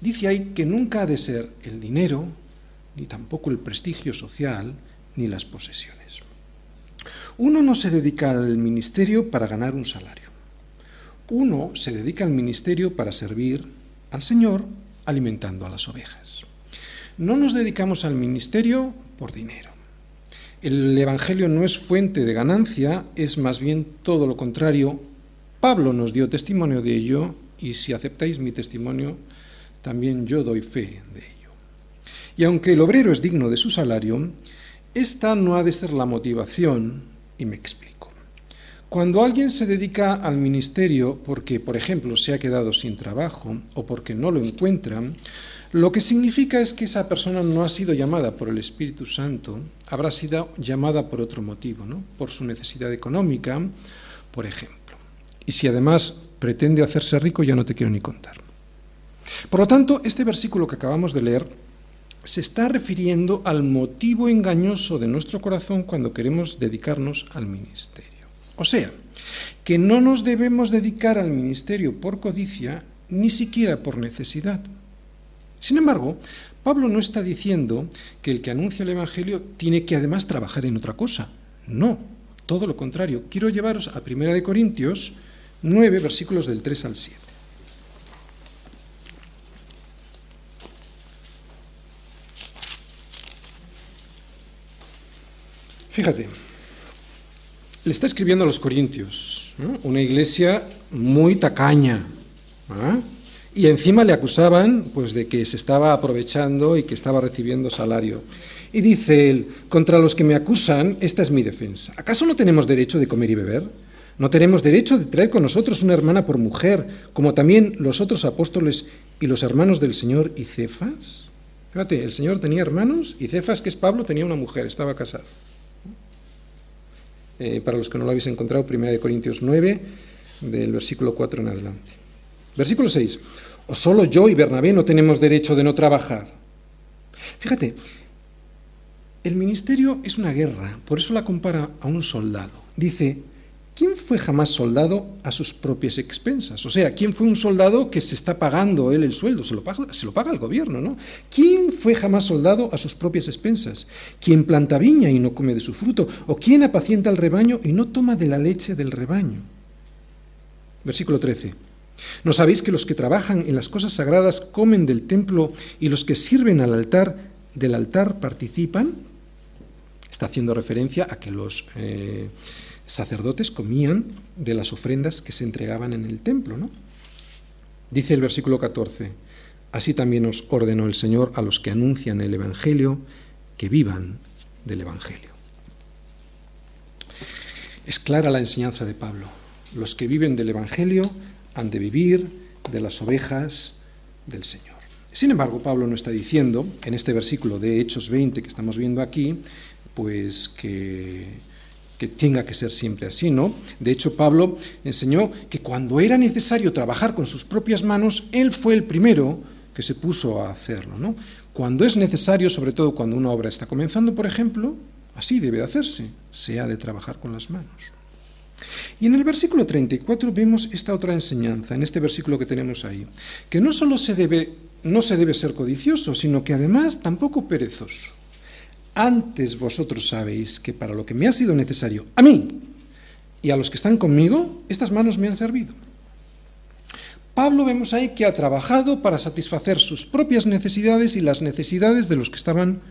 dice ahí que nunca ha de ser el dinero, ni tampoco el prestigio social, ni las posesiones. Uno no se dedica al ministerio para ganar un salario. Uno se dedica al ministerio para servir al Señor alimentando a las ovejas. No nos dedicamos al ministerio por dinero. El Evangelio no es fuente de ganancia, es más bien todo lo contrario. Pablo nos dio testimonio de ello, y si aceptáis mi testimonio, también yo doy fe de ello. Y aunque el obrero es digno de su salario, esta no ha de ser la motivación, y me explico. Cuando alguien se dedica al ministerio porque, por ejemplo, se ha quedado sin trabajo o porque no lo encuentra, lo que significa es que esa persona no ha sido llamada por el Espíritu Santo, habrá sido llamada por otro motivo, ¿no? Por su necesidad económica, por ejemplo. Y si además pretende hacerse rico, ya no te quiero ni contar. Por lo tanto, este versículo que acabamos de leer se está refiriendo al motivo engañoso de nuestro corazón cuando queremos dedicarnos al ministerio. O sea, que no nos debemos dedicar al ministerio por codicia, ni siquiera por necesidad. Sin embargo, Pablo no está diciendo que el que anuncia el Evangelio tiene que además trabajar en otra cosa. No, todo lo contrario. Quiero llevaros a Primera de Corintios nueve, versículos del tres al siete. Fíjate, le está escribiendo a los corintios, ¿no? Una iglesia muy tacaña, ¿ah? Y encima le acusaban pues, de que se estaba aprovechando y que estaba recibiendo salario. Y dice él, contra los que me acusan, esta es mi defensa. ¿Acaso no tenemos derecho de comer y beber? ¿No tenemos derecho de traer con nosotros una hermana por mujer, como también los otros apóstoles y los hermanos del Señor y Cefas? Fíjate, el Señor tenía hermanos y Cefas, que es Pablo, tenía una mujer, estaba casado. Eh, para los que no lo habéis encontrado, Primera de Corintios nueve, del versículo cuatro en adelante. Versículo seis. ¿O solo yo y Bernabé no tenemos derecho de no trabajar? Fíjate, el ministerio es una guerra, por eso la compara a un soldado. Dice, ¿quién fue jamás soldado a sus propias expensas? O sea, ¿quién fue un soldado que se está pagando él el sueldo? Se lo paga, se lo paga el gobierno, ¿no? ¿Quién fue jamás soldado a sus propias expensas? ¿Quién planta viña y no come de su fruto? ¿O quién apacienta al rebaño y no toma de la leche del rebaño? Versículo trece. ¿No sabéis que los que trabajan en las cosas sagradas comen del templo y los que sirven al altar, del altar participan? Está haciendo referencia a que los... Eh, sacerdotes comían de las ofrendas que se entregaban en el templo, ¿no? Dice el versículo catorce, así también os ordenó el Señor a los que anuncian el Evangelio, que vivan del Evangelio. Es clara la enseñanza de Pablo. Los que viven del Evangelio han de vivir de las ovejas del Señor. Sin embargo, Pablo no está diciendo, en este versículo de Hechos veinte que estamos viendo aquí, pues que... que tenga que ser siempre así, ¿no? De hecho, Pablo enseñó que cuando era necesario trabajar con sus propias manos, él fue el primero que se puso a hacerlo, ¿no? Cuando es necesario, sobre todo cuando una obra está comenzando, por ejemplo, así debe de hacerse, se ha de trabajar con las manos. Y en el versículo treinta y cuatro vemos esta otra enseñanza, en este versículo que tenemos ahí, que no solo se debe, no se debe ser codicioso, sino que además tampoco perezoso. Antes vosotros sabéis que para lo que me ha sido necesario a mí y a los que están conmigo, estas manos me han servido. Pablo vemos ahí que ha trabajado para satisfacer sus propias necesidades y las necesidades de los que estaban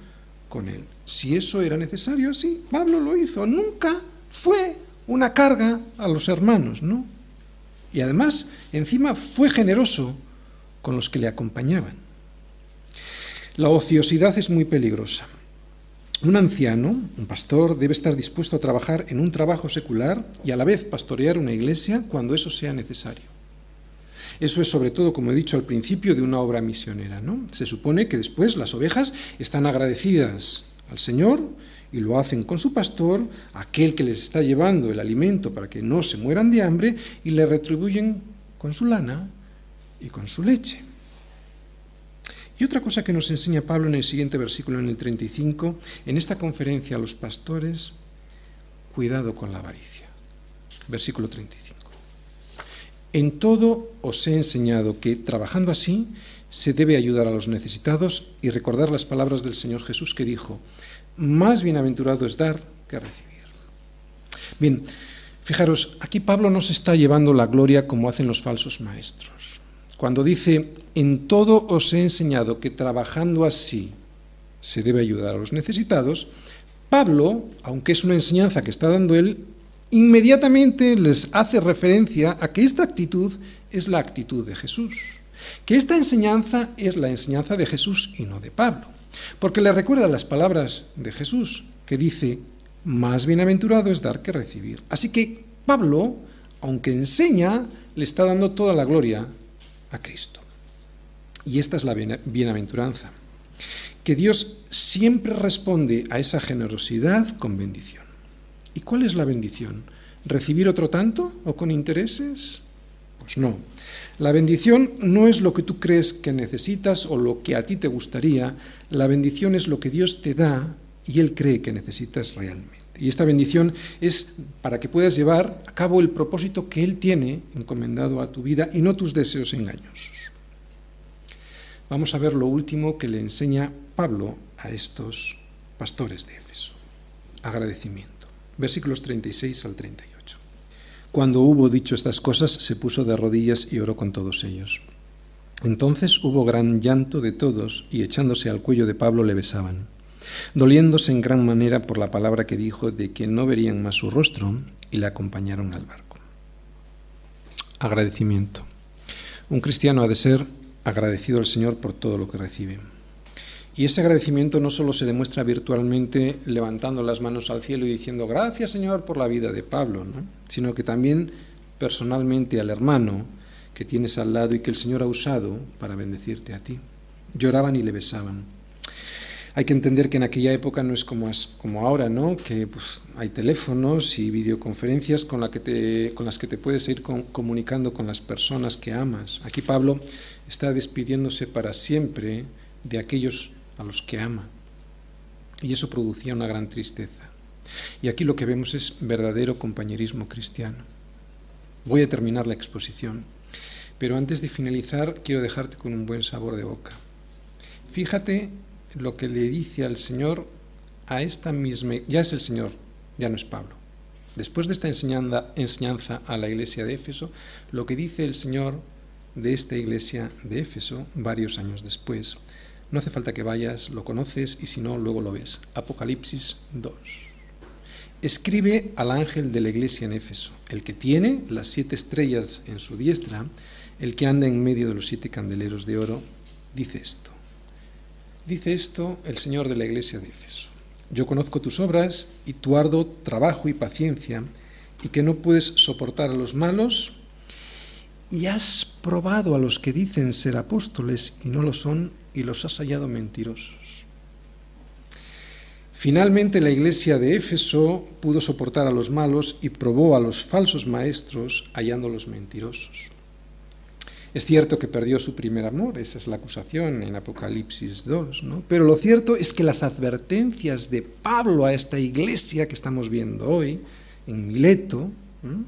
con él. Si eso era necesario, sí, Pablo lo hizo. Nunca fue una carga a los hermanos, ¿no? Y además, encima, fue generoso con los que le acompañaban. La ociosidad es muy peligrosa. Un anciano, un pastor, debe estar dispuesto a trabajar en un trabajo secular y a la vez pastorear una iglesia cuando eso sea necesario. Eso es sobre todo, como he dicho al principio, de una obra misionera, ¿no? Se supone que después las ovejas están agradecidas al Señor y lo hacen con su pastor, aquel que les está llevando el alimento para que no se mueran de hambre, y le retribuyen con su lana y con su leche. Y otra cosa que nos enseña Pablo en el siguiente versículo, en el treinta y cinco, en esta conferencia a los pastores, cuidado con la avaricia. Versículo treinta y cinco. En todo os he enseñado que, trabajando así, se debe ayudar a los necesitados y recordar las palabras del Señor Jesús que dijo, más bienaventurado es dar que recibir. Bien, fijaros, aquí Pablo no se está llevando la gloria como hacen los falsos maestros. Cuando dice, en todo os he enseñado que trabajando así se debe ayudar a los necesitados, Pablo, aunque es una enseñanza que está dando él, inmediatamente les hace referencia a que esta actitud es la actitud de Jesús, que esta enseñanza es la enseñanza de Jesús y no de Pablo. Porque le recuerda las palabras de Jesús, que dice, más bienaventurado es dar que recibir. Así que Pablo, aunque enseña, le está dando toda la gloria a Cristo. Y esta es la bienaventuranza, que Dios siempre responde a esa generosidad con bendición. ¿Y cuál es la bendición? ¿Recibir otro tanto o con intereses? Pues no. La bendición no es lo que tú crees que necesitas o lo que a ti te gustaría. La bendición es lo que Dios te da y Él cree que necesitas realmente. Y esta bendición es para que puedas llevar a cabo el propósito que Él tiene encomendado a tu vida y no tus deseos engañosos. Vamos a ver lo último que le enseña Pablo a estos pastores de Éfeso. Agradecimiento. Versículos treinta y seis al treinta y ocho. Cuando hubo dicho estas cosas, se puso de rodillas y oró con todos ellos. Entonces hubo gran llanto de todos, y echándose al cuello de Pablo le besaban, doliéndose en gran manera por la palabra que dijo de que no verían más su rostro, y le acompañaron al barco. Agradecimiento. Un cristiano ha de ser agradecido al Señor por todo lo que recibe. Y ese agradecimiento no solo se demuestra virtualmente levantando las manos al cielo y diciendo gracias Señor por la vida de Pablo, ¿no? Sino que también personalmente al hermano que tienes al lado y que el Señor ha usado para bendecirte a ti. Lloraban y le besaban. Hay que entender que en aquella época no es como, es, como ahora, ¿no? Que pues, hay teléfonos y videoconferencias con, la que te, con las que te puedes ir con, comunicando con las personas que amas. Aquí Pablo está despidiéndose para siempre de aquellos a los que ama. Y eso producía una gran tristeza. Y aquí lo que vemos es verdadero compañerismo cristiano. Voy a terminar la exposición, pero antes de finalizar quiero dejarte con un buen sabor de boca. Fíjate lo que le dice al Señor a esta misma... Ya es el Señor, ya no es Pablo. Después de esta enseñanza a la iglesia de Éfeso, lo que dice el Señor de esta iglesia de Éfeso varios años después. No hace falta que vayas, lo conoces y si no, luego lo ves. Apocalipsis dos. Escribe al ángel de la iglesia en Éfeso, el que tiene las siete estrellas en su diestra, el que anda en medio de los siete candeleros de oro, dice esto. Dice esto el Señor de la iglesia de Éfeso. Yo conozco tus obras y tu arduo trabajo y paciencia, y que no puedes soportar a los malos, y has probado a los que dicen ser apóstoles y no lo son, y los has hallado mentirosos. Finalmente la iglesia de Éfeso pudo soportar a los malos y probó a los falsos maestros hallándolos mentirosos. Es cierto que perdió su primer amor, esa es la acusación en Apocalipsis dos, ¿no? Pero lo cierto es que las advertencias de Pablo a esta iglesia que estamos viendo hoy, en Mileto, ¿no?,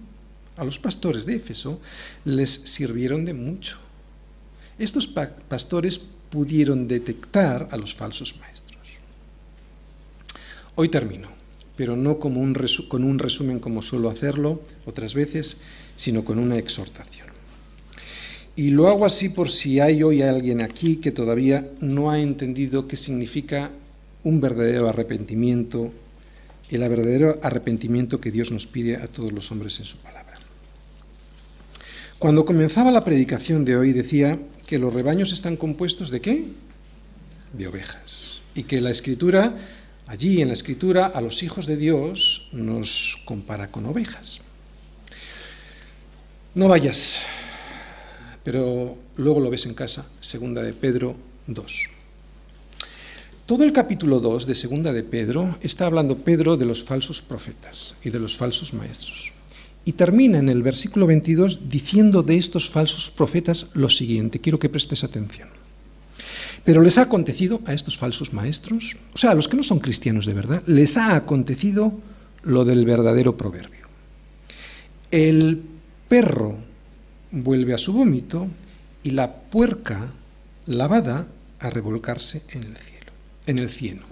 a los pastores de Éfeso, les sirvieron de mucho. Estos pa- pastores pudieron detectar a los falsos maestros. Hoy termino, pero no como un resu- con un resumen como suelo hacerlo otras veces, sino con una exhortación. Y lo hago así por si hay hoy alguien aquí que todavía no ha entendido qué significa un verdadero arrepentimiento, el verdadero arrepentimiento que Dios nos pide a todos los hombres en su palabra. Cuando comenzaba la predicación de hoy decía que los rebaños están compuestos ¿de qué? De ovejas. Y que la Escritura, allí en la Escritura, a los hijos de Dios nos compara con ovejas. No vayas, pero luego lo ves en casa, Segunda de Pedro dos. Todo el capítulo dos de Segunda de Pedro está hablando Pedro de los falsos profetas y de los falsos maestros. Y termina en el versículo veintidós diciendo de estos falsos profetas lo siguiente. Quiero que prestes atención. Pero les ha acontecido a estos falsos maestros, o sea, a los que no son cristianos de verdad, les ha acontecido lo del verdadero proverbio. El perro vuelve a su vómito y la puerca lavada a revolcarse en el cielo, en el cieno,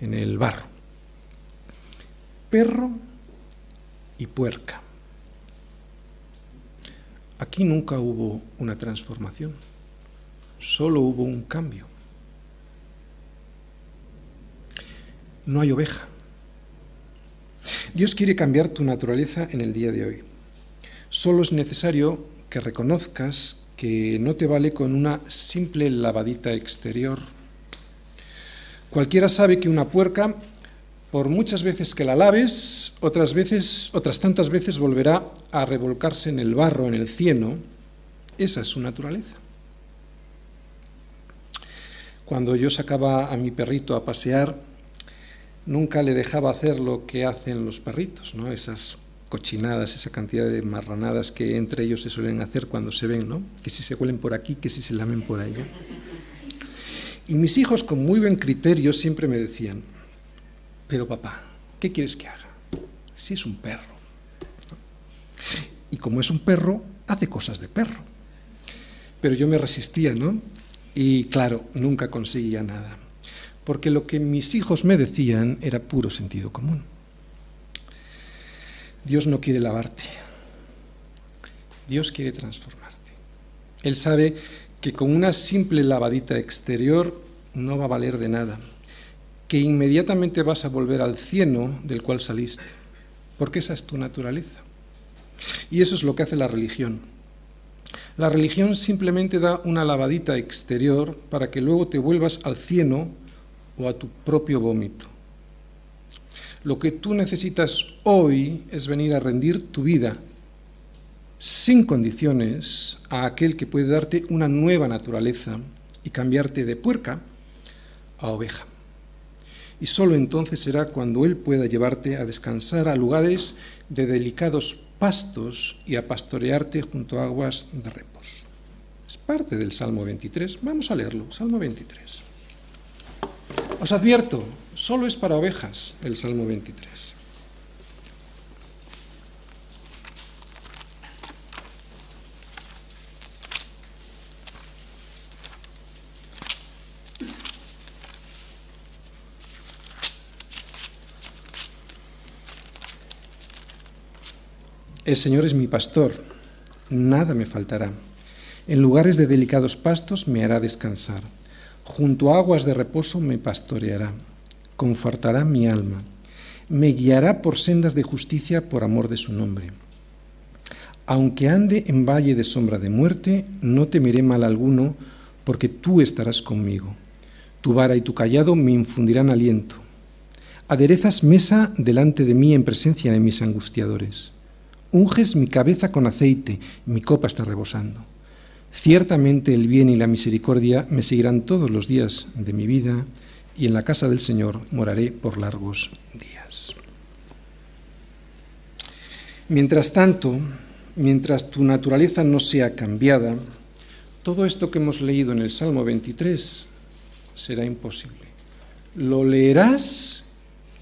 en el barro. Perro y puerca. Aquí nunca hubo una transformación, solo hubo un cambio. No hay oveja. Dios quiere cambiar tu naturaleza en el día de hoy. Solo es necesario que reconozcas que no te vale con una simple lavadita exterior. Cualquiera sabe que una puerca, por muchas veces que la laves, otras veces, otras tantas veces volverá a revolcarse en el barro, en el cieno. Esa es su naturaleza. Cuando yo sacaba a mi perrito a pasear, nunca le dejaba hacer lo que hacen los perritos, ¿no? Esas cochinadas, esa cantidad de marranadas que entre ellos se suelen hacer cuando se ven, ¿no? Que si se huelen por aquí, que si se lamen por allá. Y mis hijos, con muy buen criterio, siempre me decían: pero papá, ¿qué quieres que haga? Si es un perro. Y como es un perro, hace cosas de perro. Pero yo me resistía, ¿no? Y claro, nunca conseguía nada. Porque lo que mis hijos me decían era puro sentido común. Dios no quiere lavarte. Dios quiere transformarte. Él sabe que con una simple lavadita exterior no va a valer de nada. Que inmediatamente vas a volver al cieno del cual saliste, porque esa es tu naturaleza. Y eso es lo que hace la religión. La religión simplemente da una lavadita exterior para que luego te vuelvas al cieno o a tu propio vómito. Lo que tú necesitas hoy es venir a rendir tu vida sin condiciones a aquel que puede darte una nueva naturaleza y cambiarte de puerca a oveja. Y solo entonces será cuando Él pueda llevarte a descansar a lugares de delicados pastos y a pastorearte junto a aguas de reposo. Es parte del Salmo veintitrés. Vamos a leerlo, Salmo veintitrés. Os advierto, solo es para ovejas el Salmo veintitrés. El Señor es mi pastor, nada me faltará. En lugares de delicados pastos me hará descansar. Junto a aguas de reposo me pastoreará. Confortará mi alma. Me guiará por sendas de justicia por amor de su nombre. Aunque ande en valle de sombra de muerte, no temeré mal alguno, porque tú estarás conmigo. Tu vara y tu cayado me infundirán aliento. Aderezas mesa delante de mí en presencia de mis angustiadores. Unges mi cabeza con aceite, mi copa está rebosando. Ciertamente el bien y la misericordia me seguirán todos los días de mi vida, y en la casa del Señor moraré por largos días. Mientras tanto, mientras tu naturaleza no sea cambiada, Todo esto que hemos leído en el Salmo veintitrés será imposible. Lo leerás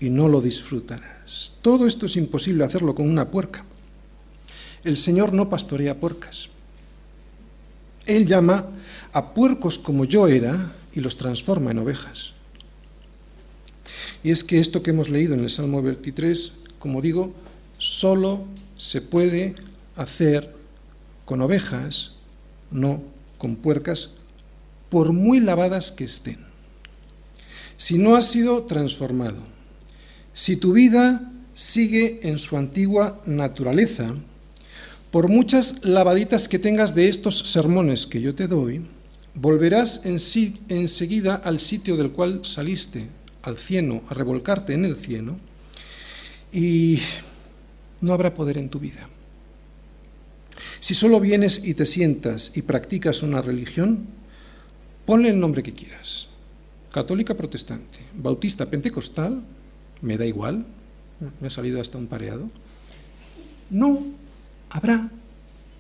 y no lo disfrutarás. Todo esto es imposible hacerlo con una puerca. El Señor no pastorea puercas. Él llama a puercos como yo era y los transforma en ovejas. Y es que esto que hemos leído en el Salmo veintitrés, como digo, solo se puede hacer con ovejas, no con puercas, por muy lavadas que estén. Si no has sido transformado, si tu vida sigue en su antigua naturaleza, por muchas lavaditas que tengas de estos sermones que yo te doy, volverás en sí, enseguida al sitio del cual saliste, al cieno, a revolcarte en el cieno, y no habrá poder en tu vida. Si solo vienes y te sientas y practicas una religión, ponle el nombre que quieras, católica, protestante, bautista, pentecostal, me da igual, me ha salido hasta un pareado, no habrá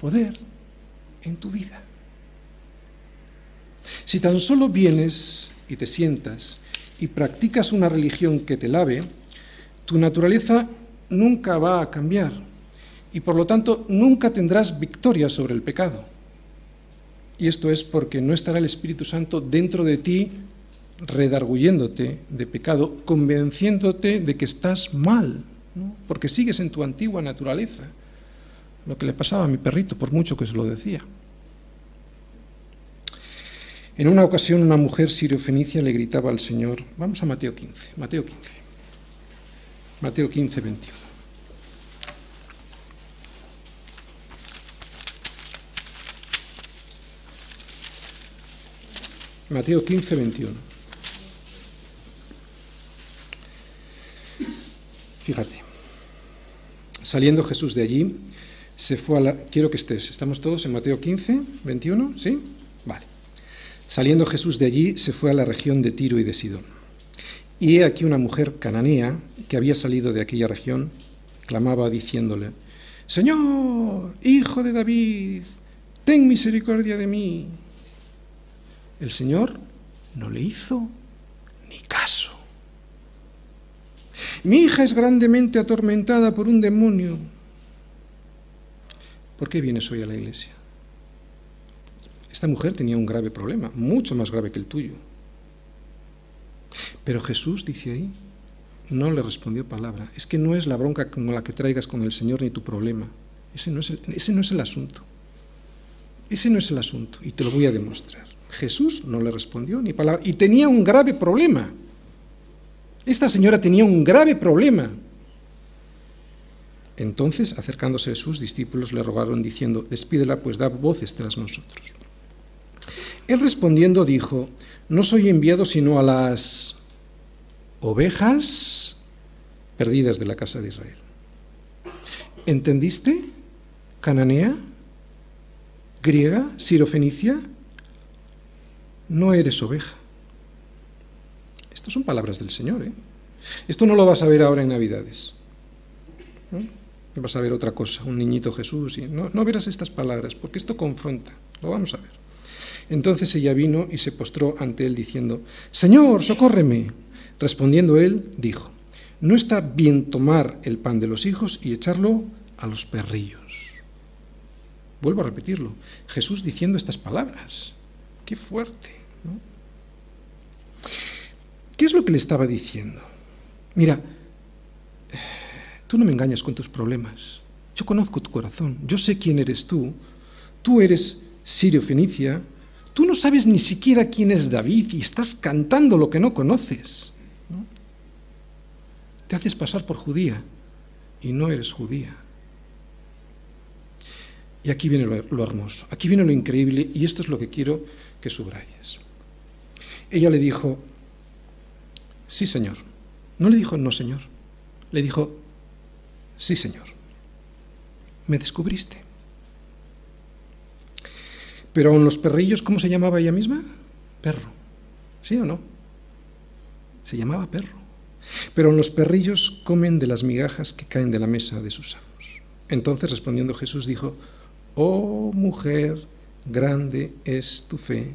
poder en tu vida. Si tan solo vienes y te sientas y practicas una religión que te lave, tu naturaleza nunca va a cambiar y por lo tanto nunca tendrás victoria sobre el pecado. Y esto es porque no estará el Espíritu Santo dentro de ti redarguyéndote de pecado, convenciéndote de que estás mal, ¿no? Porque sigues en tu antigua naturaleza. Lo que le pasaba a mi perrito, por mucho que se lo decía. En una ocasión una mujer sirofenicia le gritaba al Señor, vamos a Mateo quince, Mateo quince, Mateo quince, veintiuno. Mateo quince, veintiuno. Fíjate, saliendo Jesús de allí, se fue a la... Quiero que estés, estamos todos en Mateo quince, veintiuno, ¿sí? Vale. Saliendo Jesús de allí, se fue a la región de Tiro y de Sidón. Y he aquí una mujer cananea, que había salido de aquella región, clamaba diciéndole, «Señor, hijo de David, ten misericordia de mí». El Señor no le hizo ni caso. «Mi hija es grandemente atormentada por un demonio». ¿Por qué vienes hoy a la iglesia? Esta mujer tenía un grave problema, mucho más grave que el tuyo. Pero Jesús, dice ahí, no le respondió palabra. Es que no es la bronca como la que traigas con el Señor ni tu problema. Ese no es el, ese no es el asunto. Ese no es el asunto, y te lo voy a demostrar. Jesús no le respondió ni palabra, y tenía un grave problema. Esta señora tenía un grave problema. Entonces, acercándose a sus discípulos, le rogaron diciendo, «Despídela, pues da voces tras nosotros». Él respondiendo dijo, «No soy enviado sino a las ovejas perdidas de la casa de Israel». ¿Entendiste? ¿Cananea? ¿Griega? ¿Sirofenicia? No eres oveja. Estas son palabras del Señor, ¿eh? Esto no lo vas a ver ahora en Navidades, ¿no? Vas a ver otra cosa, un niñito Jesús, y no, no verás estas palabras, porque esto confronta, lo vamos a ver. Entonces ella vino y se postró ante él diciendo, «Señor, socórreme». Respondiendo él, dijo, «No está bien tomar el pan de los hijos y echarlo a los perrillos». Vuelvo a repetirlo, Jesús diciendo estas palabras, qué fuerte, ¿no? ¿Qué es lo que le estaba diciendo? Mira, tú no me engañas con tus problemas, yo conozco tu corazón, yo sé quién eres tú, tú eres sirofenicia, tú no sabes ni siquiera quién es David y estás cantando lo que no conoces, ¿no? Te haces pasar por judía y no eres judía. Y aquí viene lo, lo hermoso, aquí viene lo increíble y esto es lo que quiero que subrayes. Ella le dijo, «Sí, Señor». No le dijo, «No, Señor». Le dijo, «Sí, Señor, me descubriste». Pero aún los perrillos, ¿cómo se llamaba ella misma? Perro. ¿Sí o no? Se llamaba perro. Pero aún los perrillos comen de las migajas que caen de la mesa de sus amos. Entonces, respondiendo Jesús, dijo, «Oh, mujer, grande es tu fe,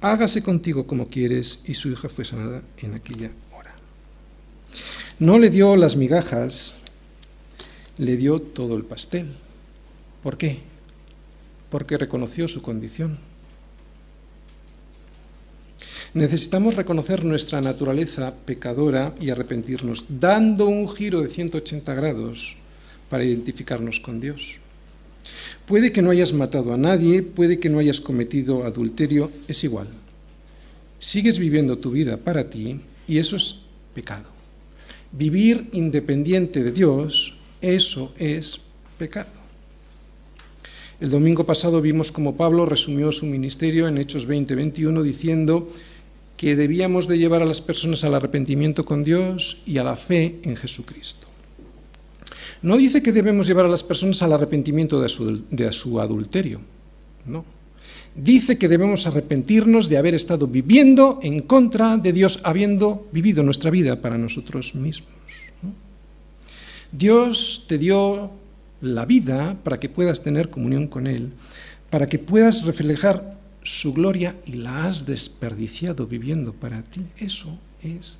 hágase contigo como quieres, y su hija fue sanada en aquella hora. No le dio las migajas, le dio todo el pastel. ¿Por qué? Porque reconoció su condición. Necesitamos reconocer nuestra naturaleza pecadora y arrepentirnos, dando un giro de ciento ochenta grados para identificarnos con Dios. Puede que no hayas matado a nadie, puede que no hayas cometido adulterio, es igual. Sigues viviendo tu vida para ti y eso es pecado. Vivir independiente de Dios, eso es pecado. El domingo pasado vimos cómo Pablo resumió su ministerio en Hechos veinte veintiuno diciendo que debíamos de llevar a las personas al arrepentimiento con Dios y a la fe en Jesucristo. No dice que debemos llevar a las personas al arrepentimiento de su, de su adulterio, no. Dice que debemos arrepentirnos de haber estado viviendo en contra de Dios, habiendo vivido nuestra vida para nosotros mismos, ¿no? Dios te dio la vida para que puedas tener comunión con Él, para que puedas reflejar su gloria y la has desperdiciado viviendo para ti. Eso es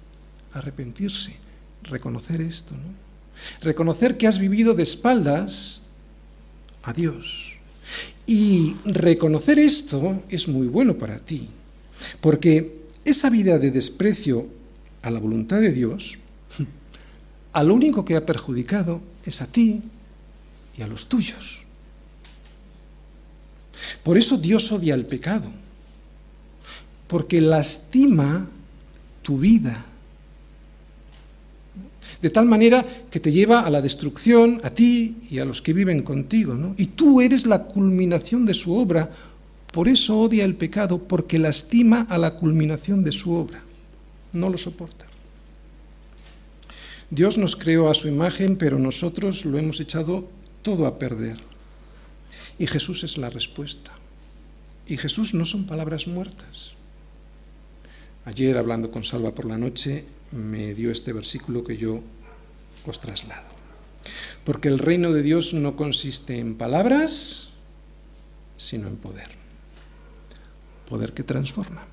arrepentirse, reconocer esto, ¿no? Reconocer que has vivido de espaldas a Dios. Y reconocer esto es muy bueno para ti, porque esa vida de desprecio a la voluntad de Dios, a lo único que ha perjudicado es a ti y a los tuyos. Por eso Dios odia el pecado, porque lastima tu vida, de tal manera que te lleva a la destrucción, a ti y a los que viven contigo, ¿no? Y tú eres la culminación de su obra, por eso odia el pecado, porque lastima a la culminación de su obra, no lo soporta. Dios nos creó a su imagen, pero nosotros lo hemos echado todo a perder. Y Jesús es la respuesta. Y Jesús no son palabras muertas. Ayer, hablando con Salva por la noche, me dio este versículo que yo os traslado. Porque el reino de Dios no consiste en palabras, sino en poder. Poder que transforma.